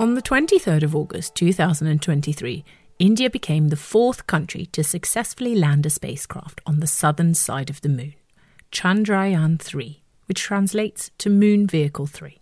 On the 23rd of August 2023, India became the 4th country to successfully land a spacecraft on the southern side of the moon, Chandrayaan 3, which translates to Moon Vehicle 3.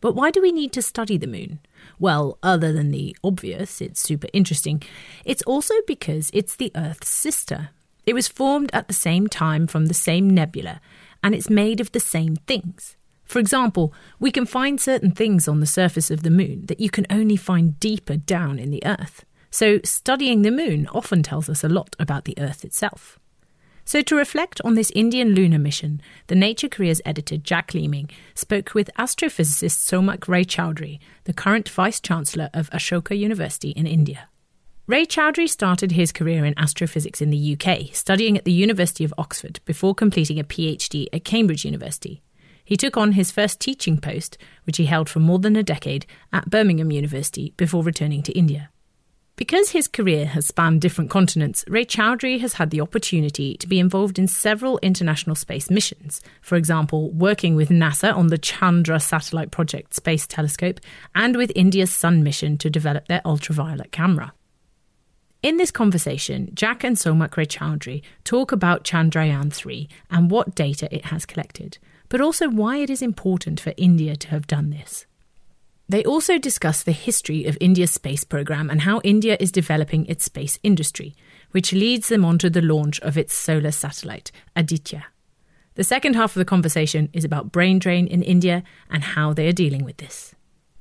But why do we need to study the moon? Well, other than the obvious, it's super interesting, it's also because it's the Earth's sister. It was formed at the same time from the same nebula, and it's made of the same things. For example, we can find certain things on the surface of the moon that you can only find deeper down in the Earth. So studying the moon often tells us a lot about the Earth itself. So to reflect on this Indian lunar mission, the Nature Careers editor Jack Leeming spoke with astrophysicist Somak Ray Chowdhury, the current Vice-Chancellor of Ashoka University in India. Ray Chowdhury started his career in astrophysics in the UK, studying at the University of Oxford before completing a PhD at Cambridge University. He took on his first teaching post, which he held for more than a decade, at Birmingham University before returning to India. Because his career has spanned different continents, Ray Chowdhury has had the opportunity to be involved in several international space missions, for example, working with NASA on the Chandra Satellite Project Space Telescope and with India's Sun mission to develop their ultraviolet camera. In this conversation, Jack and Somak Ray Chowdhury talk about Chandrayaan 3 and what data it has collected, but also why it is important for India to have done this. They also discuss the history of India's space programme and how India is developing its space industry, which leads them on to the launch of its solar satellite, Aditya. The second half of the conversation is about brain drain in India and how they are dealing with this.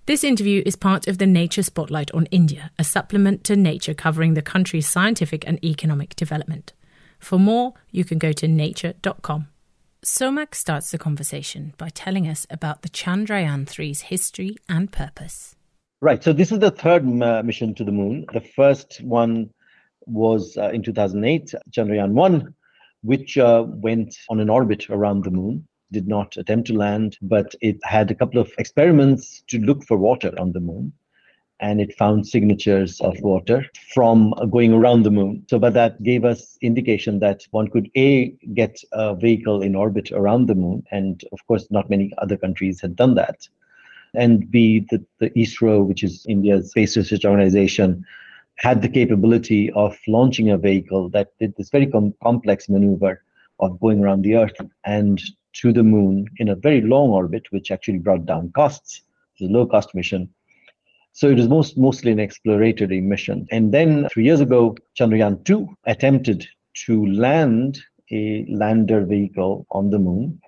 This interview is part of the Nature Spotlight on India, a supplement to Nature covering the country's scientific and economic development. For more, you can go to nature.com. Somak starts the conversation by telling us about the Chandrayaan 3's history and purpose. Right, so this is the third mission to the moon. The first one was in 2008, Chandrayaan 1, which went on an orbit around the moon, did not attempt to land, but it had a couple of experiments to look for water on the moon. And it found signatures of water from going around the moon. So, but that gave us indication that one could, A, get a vehicle in orbit around the moon. And of course, not many other countries had done that. And B, the ISRO, which is India's Space Research Organization, had the capability of launching a vehicle that did this very complex maneuver of going around the Earth and to the moon in a very long orbit, which actually brought down costs. It was a low-cost mission. So it was mostly an exploratory mission. And then 3 years ago, Chandrayaan 2 attempted to land a lander vehicle on the moon.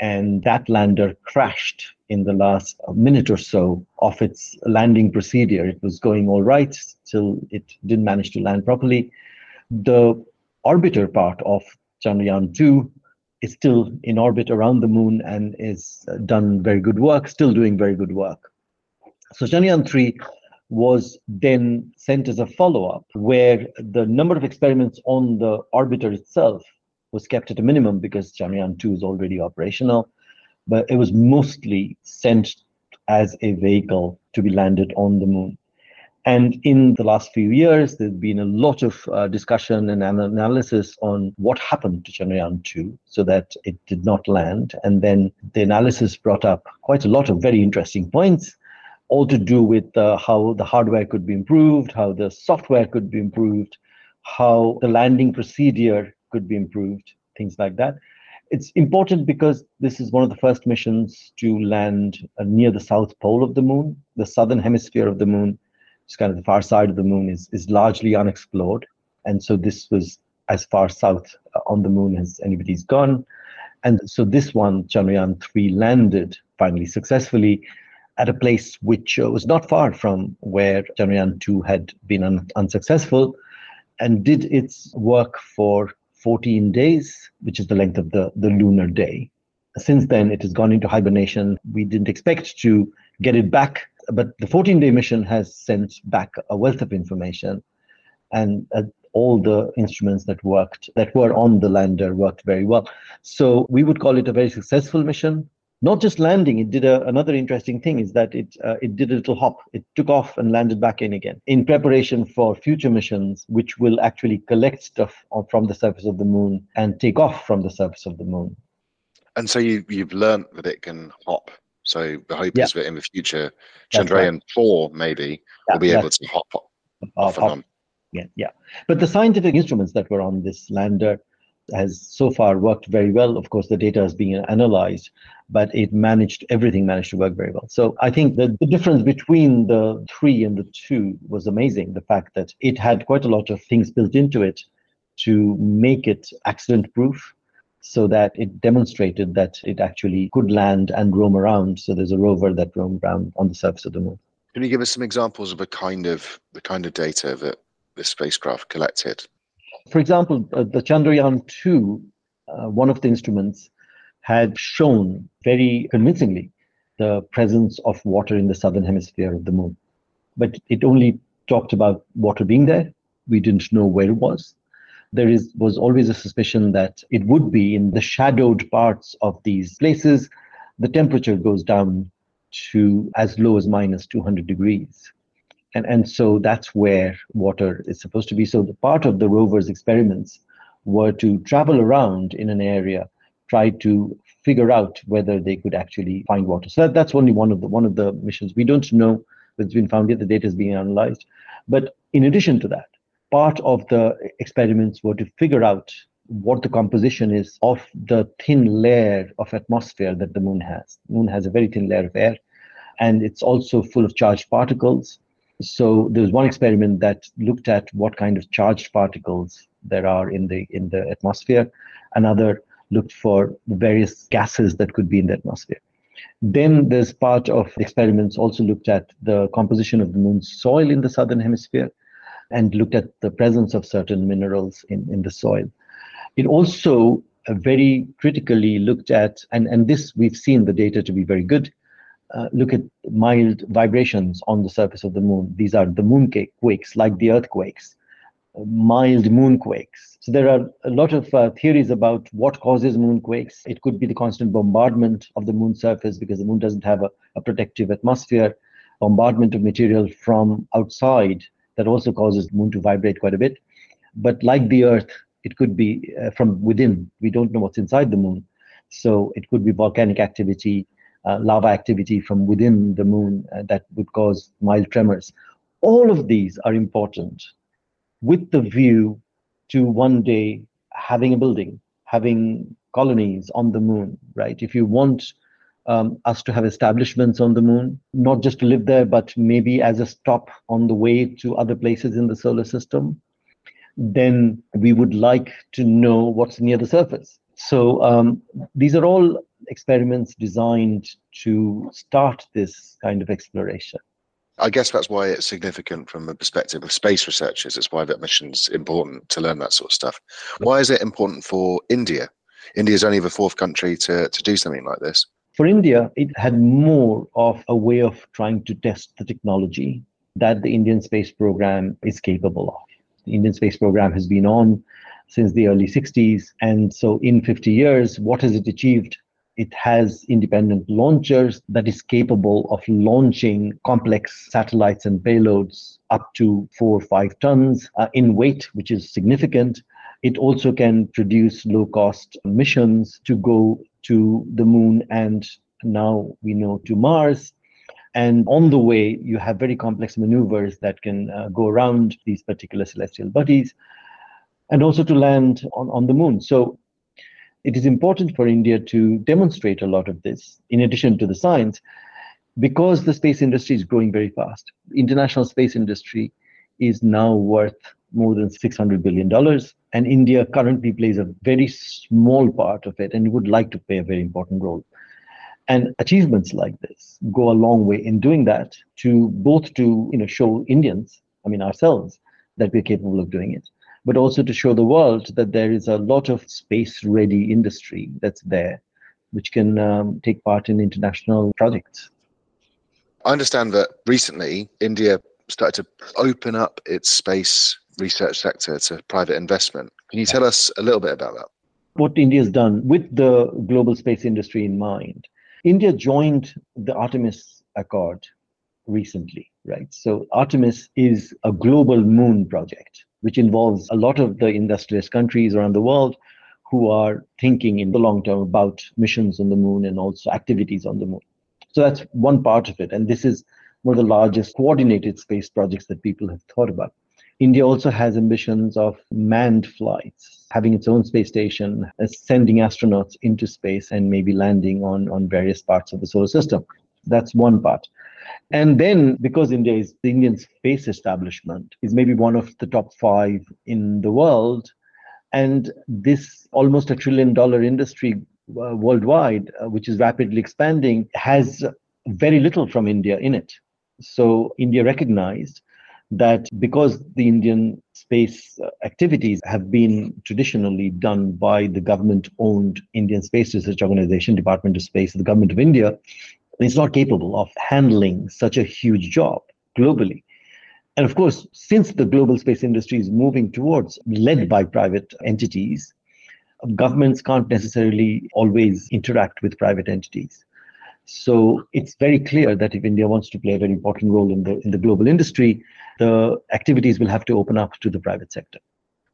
And that lander crashed in the last minute or so of its landing procedure. It was going all right till it didn't manage to land properly. The orbiter part of Chandrayaan 2 is still in orbit around the moon and is done very good work, still doing very good work. So Chandrayaan 3 was then sent as a follow-up where the number of experiments on the orbiter itself was kept at a minimum because Chandrayaan 2 is already operational, but it was mostly sent as a vehicle to be landed on the moon. And in the last few years, there's been a lot of discussion and analysis on what happened to Chandrayaan 2 so that it did not land. And then the analysis brought up quite a lot of very interesting points, all to do with how the hardware could be improved, how the software could be improved, how the landing procedure could be improved, things like that. It's important because this is one of the first missions to land near the south pole of the moon. The southern hemisphere of the moon, just kind of the far side of the moon, is largely unexplored. And so this was as far south on the moon as anybody's gone. And so this one, Chandrayaan 3, landed finally successfully at a place which was not far from where Chandrayaan 2 had been unsuccessful, and did its work for 14 days, which is the length of the lunar day. Since then, it has gone into hibernation. We didn't expect to get it back, but the 14-day mission has sent back a wealth of information, and all the instruments that were on the lander worked very well. So we would call it a very successful mission. Not just landing, it did another interesting thing, is that it did a little hop. It took off and landed back in again in preparation for future missions, which will actually collect stuff from the surface of the moon and take off from the surface of the moon. And so you've learned that it can hop. So the hope is that in the future, Chandrayaan 4 maybe will be able to hop off and on. Yeah. But the scientific instruments that were on this lander has so far worked very well. Of course, the data is being analyzed, but everything managed to work very well. So I think that the difference between the 3 and the 2 was amazing. The fact that it had quite a lot of things built into it to make it accident-proof, so that it demonstrated that it actually could land and roam around. So there's a rover that roamed around on the surface of the moon. Can you give us some examples of the kind of data that the spacecraft collected? For example, the Chandrayaan 2, one of the instruments, had shown very convincingly the presence of water in the southern hemisphere of the moon. But it only talked about water being there. We didn't know where it was. There was always a suspicion that it would be in the shadowed parts of these places. The temperature goes down to as low as -200 degrees. And so that's where water is supposed to be. So the part of the rover's experiments were to travel around in an area, try to figure out whether they could actually find water. So that's only one of the missions. We don't know what's been found yet. The data is being analyzed. But in addition to that, part of the experiments were to figure out what the composition is of the thin layer of atmosphere that the moon has. The moon has a very thin layer of air, and it's also full of charged particles. So there was one experiment that looked at what kind of charged particles there are in the atmosphere. Another looked for the various gases that could be in the atmosphere. Then there's part of the experiments also looked at the composition of the moon's soil in the southern hemisphere and looked at the presence of certain minerals in the soil. It also very critically looked at, and this we've seen the data to be very good, look at mild vibrations on the surface of the moon. These are the moonquakes, like the earthquakes, mild moonquakes. So there are a lot of theories about what causes moonquakes. It could be the constant bombardment of the moon's surface, because the moon doesn't have a protective atmosphere, bombardment of material from outside that also causes the moon to vibrate quite a bit. But like the earth, it could be from within. We don't know what's inside the moon. So it could be volcanic activity, lava activity from within the moon that would cause mild tremors. All of these are important with the view to one day having a building, having colonies on the moon, right? If you want us to have establishments on the moon, not just to live there, but maybe as a stop on the way to other places in the solar system, then we would like to know what's near the surface. So these are all experiments designed to start this kind of exploration. I guess that's why it's significant from the perspective of space researchers. It's why that mission's important to learn that sort of stuff. Why is it important for India? India is only the fourth country to do something like this. For India, it had more of a way of trying to test the technology that the Indian space program is capable of. The Indian space program has been on since the early 60s. And so in 50 years, what has it achieved? It has independent launchers that is capable of launching complex satellites and payloads up to 4 or 5 tons in weight, which is significant. It also can produce low-cost missions to go to the moon and now we know to Mars. And on the way, you have very complex maneuvers that can go around these particular celestial bodies and also to land on the moon. So it is important for India to demonstrate a lot of this, in addition to the science, because the space industry is growing very fast. The international space industry is now worth more than $600 billion, and India currently plays a very small part of it and would like to play a very important role. And achievements like this go a long way in doing that, to both to show Indians, ourselves, that we're capable of doing it, but also to show the world that there is a lot of space-ready industry that's there, which can take part in international projects. I understand that recently India started to open up its space research sector to private investment. Can you tell us a little bit about that? What India's done with the global space industry in mind, India joined the Artemis Accord recently, right? So Artemis is a global moon project, which involves a lot of the industrialist countries around the world who are thinking in the long term about missions on the moon and also activities on the moon. So that's one part of it. And this is one of the largest coordinated space projects that people have thought about. India also has ambitions of manned flights, having its own space station, sending astronauts into space and maybe landing on various parts of the solar system. That's one part. And then, because India is, the Indian space establishment is maybe one of the top 5 in the world, and this almost $1 trillion industry worldwide, which is rapidly expanding, has very little from India in it. So India recognized that because the Indian space activities have been traditionally done by the government-owned Indian Space Research Organization, Department of Space, the Government of India, it's not capable of handling such a huge job globally. And of course, since the global space industry is moving towards, led by private entities, governments can't necessarily always interact with private entities. So it's very clear that if India wants to play a very important role in the global industry, the activities will have to open up to the private sector.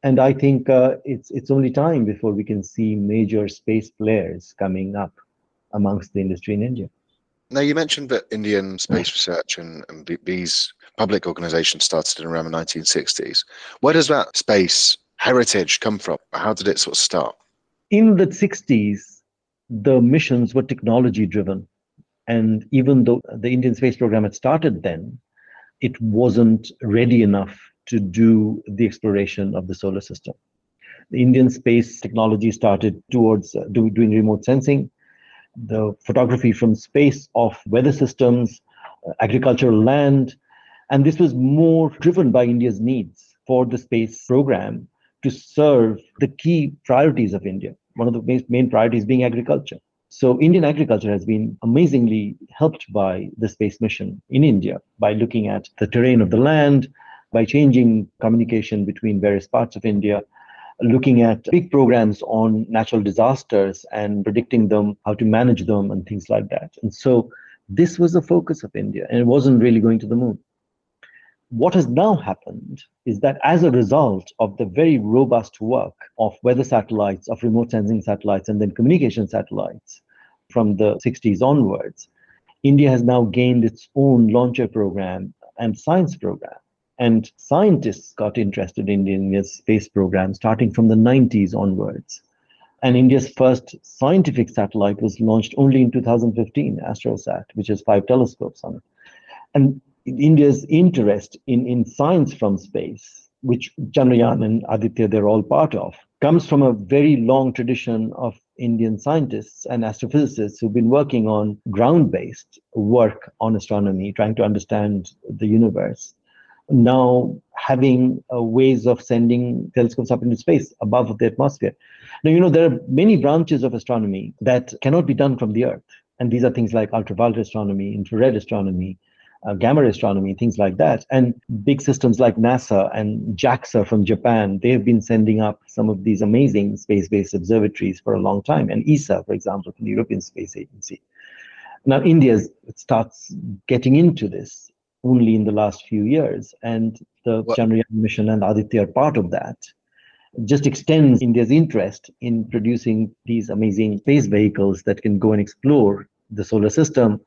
And I think it's only time before we can see major space players coming up amongst the industry in India. Now, you mentioned that Indian space research and these public organizations started in around the 1960s. Where does that space heritage come from? How did it sort of start? In the 60s, the missions were technology-driven. And even though the Indian space program had started then, it wasn't ready enough to do the exploration of the solar system. The Indian space technology started towards doing remote sensing, the photography from space of weather systems, agricultural land, and this was more driven by India's needs for the space program to serve the key priorities of India, one of the main priorities being agriculture. So Indian agriculture has been amazingly helped by the space mission in India by looking at the terrain of the land, by changing communication between various parts of India, looking at big programs on natural disasters and predicting them, how to manage them and things like that. And so this was the focus of India, and it wasn't really going to the moon. What has now happened is that as a result of the very robust work of weather satellites, of remote sensing satellites, and then communication satellites from the 60s onwards, India has now gained its own launcher program and science program. And scientists got interested in India's space program starting from the 90s onwards. And India's first scientific satellite was launched only in 2015, AstroSat, which has 5 telescopes on it. And India's interest in science from space, which Chandrayaan and Aditya, they're all part of, comes from a very long tradition of Indian scientists and astrophysicists who've been working on ground-based work on astronomy, trying to understand the universe. Now having ways of sending telescopes up into space above the atmosphere. Now, there are many branches of astronomy that cannot be done from the Earth. And these are things like ultraviolet astronomy, infrared astronomy, gamma ray astronomy, things like that. And big systems like NASA and JAXA from Japan, they have been sending up some of these amazing space-based observatories for a long time. And ESA, for example, from the European Space Agency. Now, India starts getting into this only in the last few years, and the Chandrayaan mission and Aditya are part of that. It just extends India's interest in producing these amazing space vehicles that can go and explore the solar system,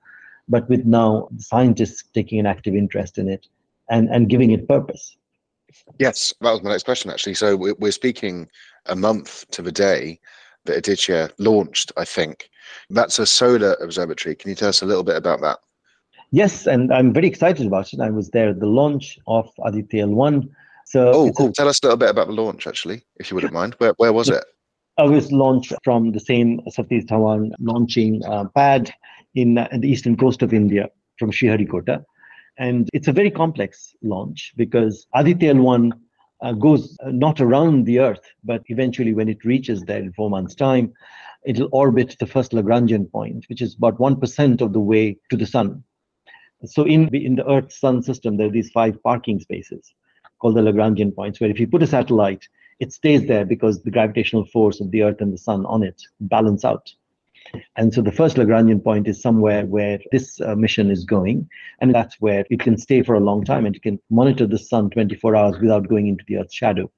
but with now scientists taking an active interest in it and giving it purpose. Yes, that was my next question, actually. So we're speaking a month to the day that Aditya launched, I think. That's a solar observatory. Can you tell us a little bit about that? Yes, and I'm very excited about it. I was there at the launch of Aditya L1. So cool. Tell us a little bit about the launch, actually, if you wouldn't mind. Where was it? I was launched from the same Satish Dhawan launching pad in the eastern coast of India from Sriharikota. And it's a very complex launch because Aditya L1 goes not around the Earth, but eventually when it reaches there in 4 months' time, it'll orbit the first Lagrangian point, which is about 1% of the way to the sun. So in the Earth-Sun system, there are these 5 parking spaces called the Lagrangian points, where if you put a satellite, it stays there because the gravitational force of the Earth and the sun on it balance out. And so the first Lagrangian point is somewhere where this mission is going, and that's where it can stay for a long time, and it can monitor the sun 24 hours without going into the Earth's shadow.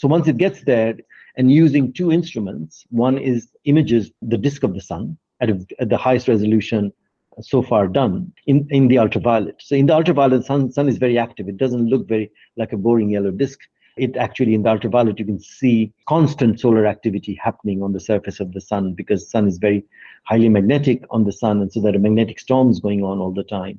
So once it gets there, and using 2 instruments, one is images the disk of the sun at the highest resolution so far done in the ultraviolet. So in the ultraviolet, the sun is very active. It doesn't look very like a boring yellow disk. It actually, in the ultraviolet, you can see constant solar activity happening on the surface of the sun because the sun is very highly magnetic on the sun, and so there are magnetic storms going on all the time,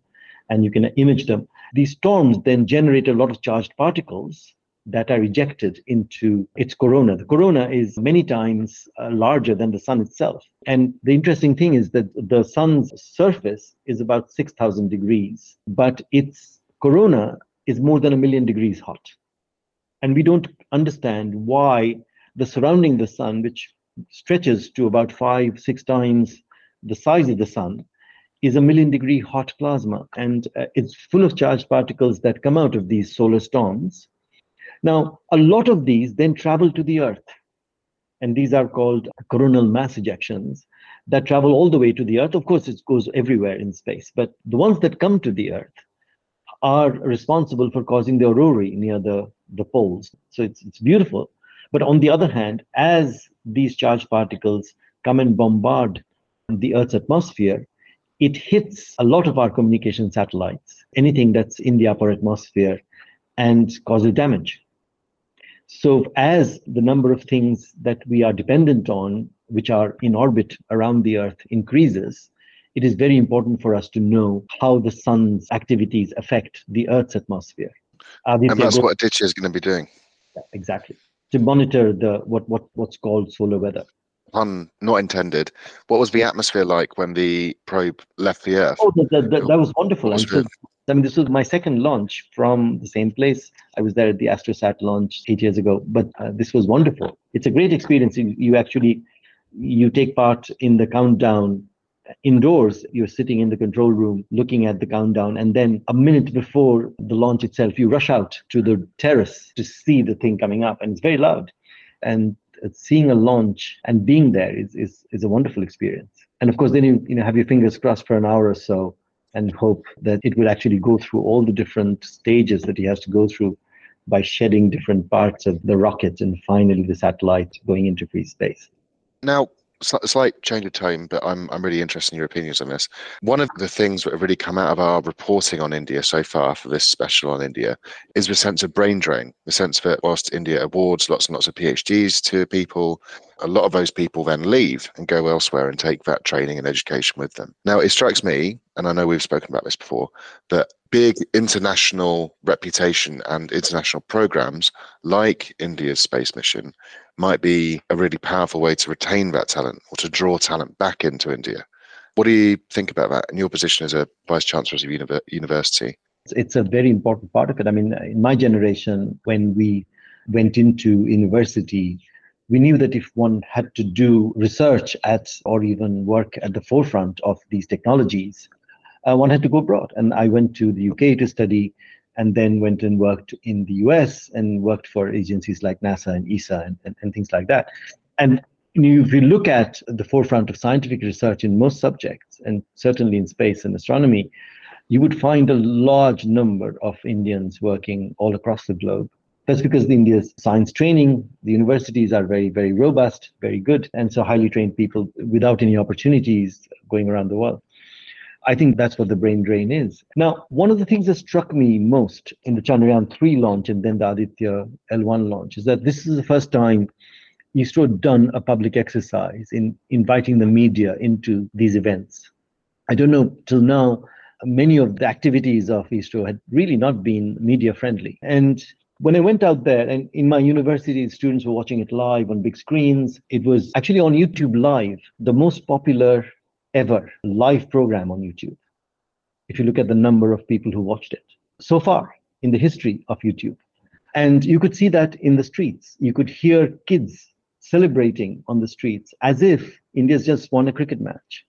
and you can image them. These storms then generate a lot of charged particles that are ejected into its corona. The corona is many times larger than the sun itself. And the interesting thing is that the sun's surface is about 6,000 degrees, but its corona is more than 1 million degrees hot. And we don't understand why the surrounding the sun, which stretches to about 5-6 times the size of the sun, is a 1 million degree hot plasma. And it's full of charged particles that come out of these solar storms. Now, a lot of these then travel to the Earth, and these are called coronal mass ejections that travel all the way to the Earth. Of course, it goes everywhere in space, but the ones that come to the Earth are responsible for causing the aurora near the poles. So it's beautiful. But on the other hand, as these charged particles come and bombard the Earth's atmosphere, it hits a lot of our communication satellites, anything that's in the upper atmosphere, and causes damage. So as the number of things that we are dependent on, which are in orbit around the Earth, increases, it is very important for us to know how the sun's activities affect the Earth's atmosphere. And that's what Aditya is going to be doing. Yeah, exactly. To monitor the what's called solar weather. Pun not intended. What was the atmosphere like when the probe left the Earth? Oh, that was wonderful. I mean, this was my second launch from the same place. I was there at the AstroSat launch 8 years ago, but this was wonderful. It's a great experience. You take part in the countdown indoors. You're sitting in the control room looking at the countdown, and then a minute before the launch itself, you rush out to the terrace to see the thing coming up, and it's very loud. And seeing a launch and being there is a wonderful experience. And of course, then you have your fingers crossed for an hour or so, and hope that it will actually go through all the different stages that he has to go through by shedding different parts of the rocket, and finally the satellite going into free space. Now, slight change of tone, but I'm really interested in your opinions on this. One of the things that have really come out of our reporting on India so far for this special on India is the sense of brain drain, the sense that whilst India awards lots and lots of PhDs to people, a lot of those people then leave and go elsewhere and take that training and education with them. Now, it strikes me, and I know we've spoken about this before, that big international reputation and international programs like India's space mission might be a really powerful way to retain that talent or to draw talent back into India. What do you think about that in your position as a Vice Chancellor of university? It's a very important part of it. I mean, in my generation, when we went into university, we knew that if one had to do research at or even work at the forefront of these technologies, one had to go abroad. And I went to the UK to study, and then went and worked in the US and worked for agencies like NASA and ESA and things like that. And if you look at the forefront of scientific research in most subjects, and certainly in space and astronomy, you would find a large number of Indians working all across the globe. That's because India's science training, the universities are very, very robust, very good, and so highly trained people without any opportunities going around the world. I think that's what the brain drain is. Now, one of the things that struck me most in the Chandrayaan 3 launch and then the Aditya L1 launch is that this is the first time ISRO done a public exercise in inviting the media into these events. I don't know, till now, many of the activities of ISRO had really not been media friendly. And when I went out there, and in my university, students were watching it live on big screens. It was actually on YouTube Live, the most popular ever live program on YouTube, if you look at the number of people who watched it so far in the history of YouTube. And you could see that in the streets. You could hear kids celebrating on the streets as if India's just won a cricket match.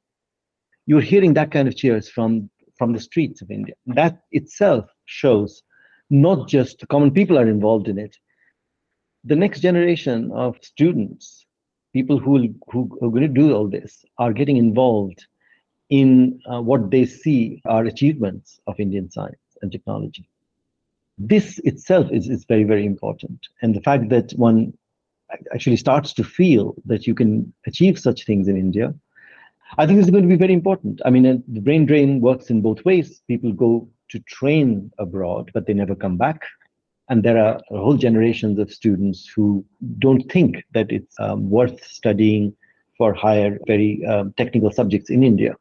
You're hearing that kind of cheers from the streets of India. That itself shows not just the common people are involved in it. The next generation of students, people who are going to do all this, are getting involved in what they see are achievements of Indian science and technology. This itself is very, very important. And the fact that one actually starts to feel that you can achieve such things in India, I think is going to be very important. I mean, the brain drain works in both ways. People go to train abroad, but they never come back. And there are whole generations of students who don't think that it's worth studying for higher, very technical subjects in India.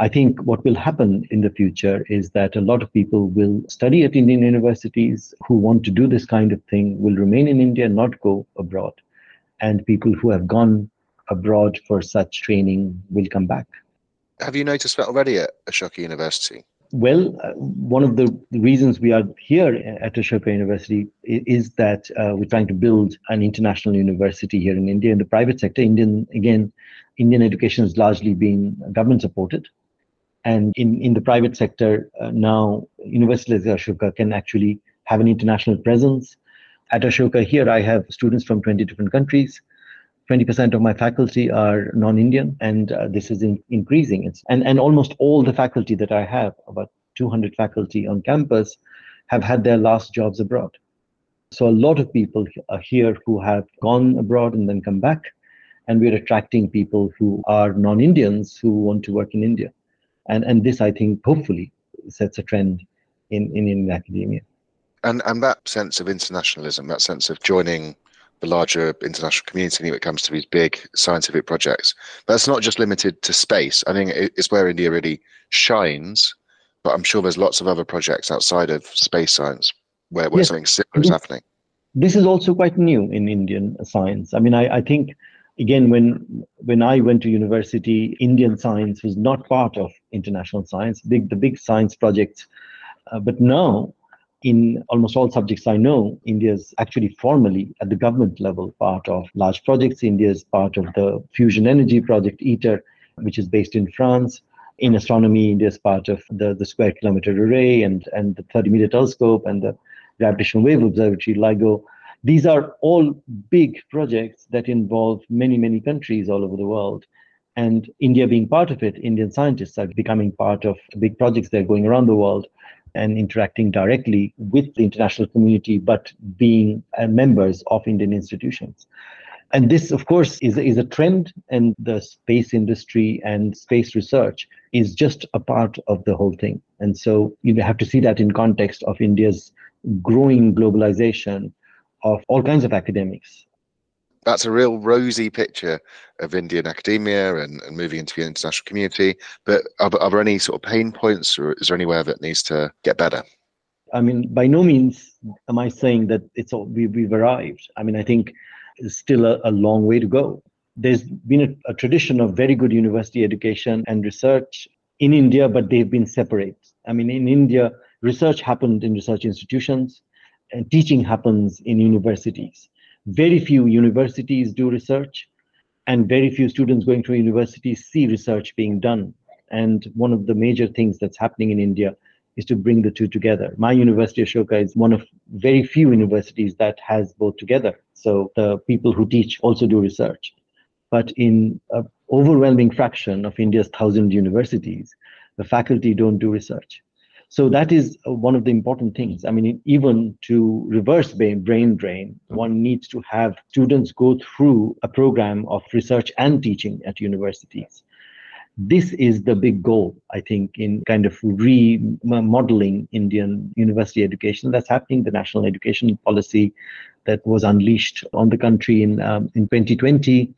I think what will happen in the future is that a lot of people will study at Indian universities who want to do this kind of thing, will remain in India, not go abroad. And people who have gone abroad for such training will come back. Have you noticed that already at Ashoka University? Well, one of the reasons we are here at Ashoka University is that we're trying to build an international university here in India. In the private sector, Indian education has largely been government supported. And in the private sector, now universities like Ashoka can actually have an international presence. At Ashoka here, I have students from 20 different countries. 20% of my faculty are non-Indian, and this is increasing. And almost all the faculty that I have, about 200 faculty on campus, have had their last jobs abroad. So a lot of people are here who have gone abroad and then come back, and we're attracting people who are non-Indians who want to work in India. And this, I think, hopefully sets a trend in academia. And that sense of internationalism, that sense of joining the larger international community when it comes to these big scientific projects. But it's not just limited to space. I think it's where India really shines, but I'm sure there's lots of other projects outside of space science where yes, something similar is happening. This is also quite new in Indian science. I mean, I think, again, when I went to university, Indian science was not part of international science, the big science projects. But now, in almost all subjects I know, India is actually formally at the government level part of large projects. India is part of the fusion energy project ITER, which is based in France. In astronomy, India is part of the Square Kilometre Array and the 30-meter telescope and the gravitational wave observatory, LIGO. These are all big projects that involve many, many countries all over the world. And India being part of it, Indian scientists are becoming part of big projects that are going around the world and interacting directly with the international community, but being members of Indian institutions. And this, of course, is a trend, and the space industry and space research is just a part of the whole thing. And so you have to see that in context of India's growing globalization of all kinds of academics. That's a real rosy picture of Indian academia and moving into the international community. But are there any sort of pain points, or is there anywhere that needs to get better? I mean, by no means am I saying that it's all, we've arrived. I mean, I think it's still a long way to go. There's been a tradition of very good university education and research in India, but they've been separate. I mean, in India, research happened in research institutions and teaching happens in universities. Very few universities do research, and very few students going to universities see research being done. And one of the major things that's happening in India is to bring the two together. My university, Ashoka, is one of very few universities that has both together. So the people who teach also do research. But in an overwhelming fraction of India's 1,000 universities, the faculty don't do research. So that is one of the important things. I mean, even to reverse brain drain, one needs to have students go through a program of research and teaching at universities. this is the big goal, I think, in kind of remodeling Indian university education. That's happening. The national education policy that was unleashed on the country in 2020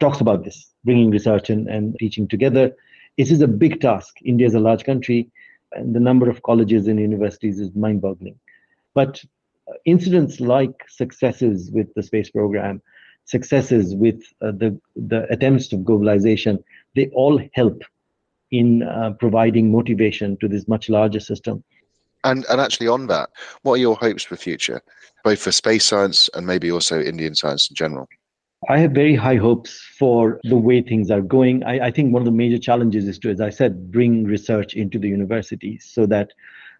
talks about this, bringing research and teaching together. This is a big task. India is a large country, and the number of colleges and universities is mind-boggling. But incidents like successes with the space program, successes with the attempts of globalization, they all help in providing motivation to this much larger system. And actually on that, what are your hopes for the future, both for space science and maybe also Indian science in general? I have very high hopes for the way things are going. I think one of the major challenges is to, as I said, bring research into the universities so that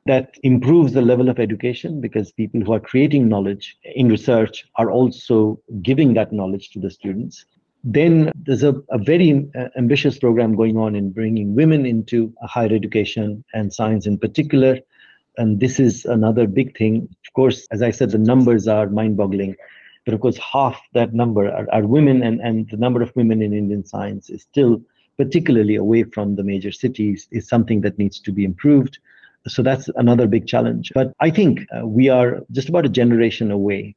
that improves the level of education, because people who are creating knowledge in research are also giving that knowledge to the students. Then there's a very ambitious program going on in bringing women into higher education and science in particular. And this is another big thing. Of course, as I said, the numbers are mind-boggling. But of course, half that number are women, and the number of women in Indian science is still, particularly away from the major cities, is something that needs to be improved. So that's another big challenge. But I think we are just about a generation away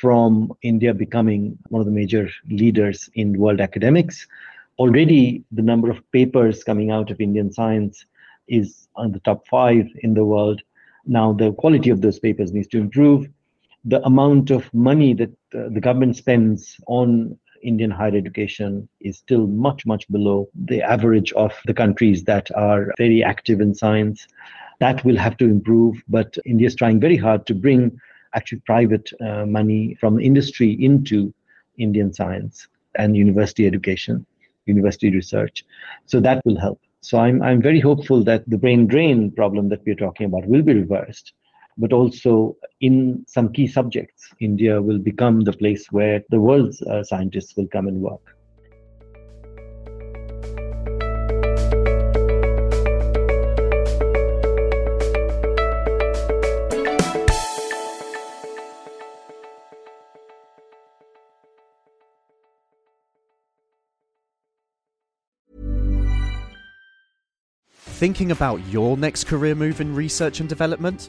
from India becoming one of the major leaders in world academics. Already, the number of papers coming out of Indian science is on the top 5 in the world. Now, the quality of those papers needs to improve. The amount of money that the government spends on Indian higher education is still much, much below the average of the countries that are very active in science. That will have to improve, but India is trying very hard to bring actually private money from industry into Indian science and university education, university research. So that will help. So I'm very hopeful that the brain drain problem that we're talking about will be reversed. But also in some key subjects, India will become the place where the world's scientists will come and work. Thinking about your next career move in research and development?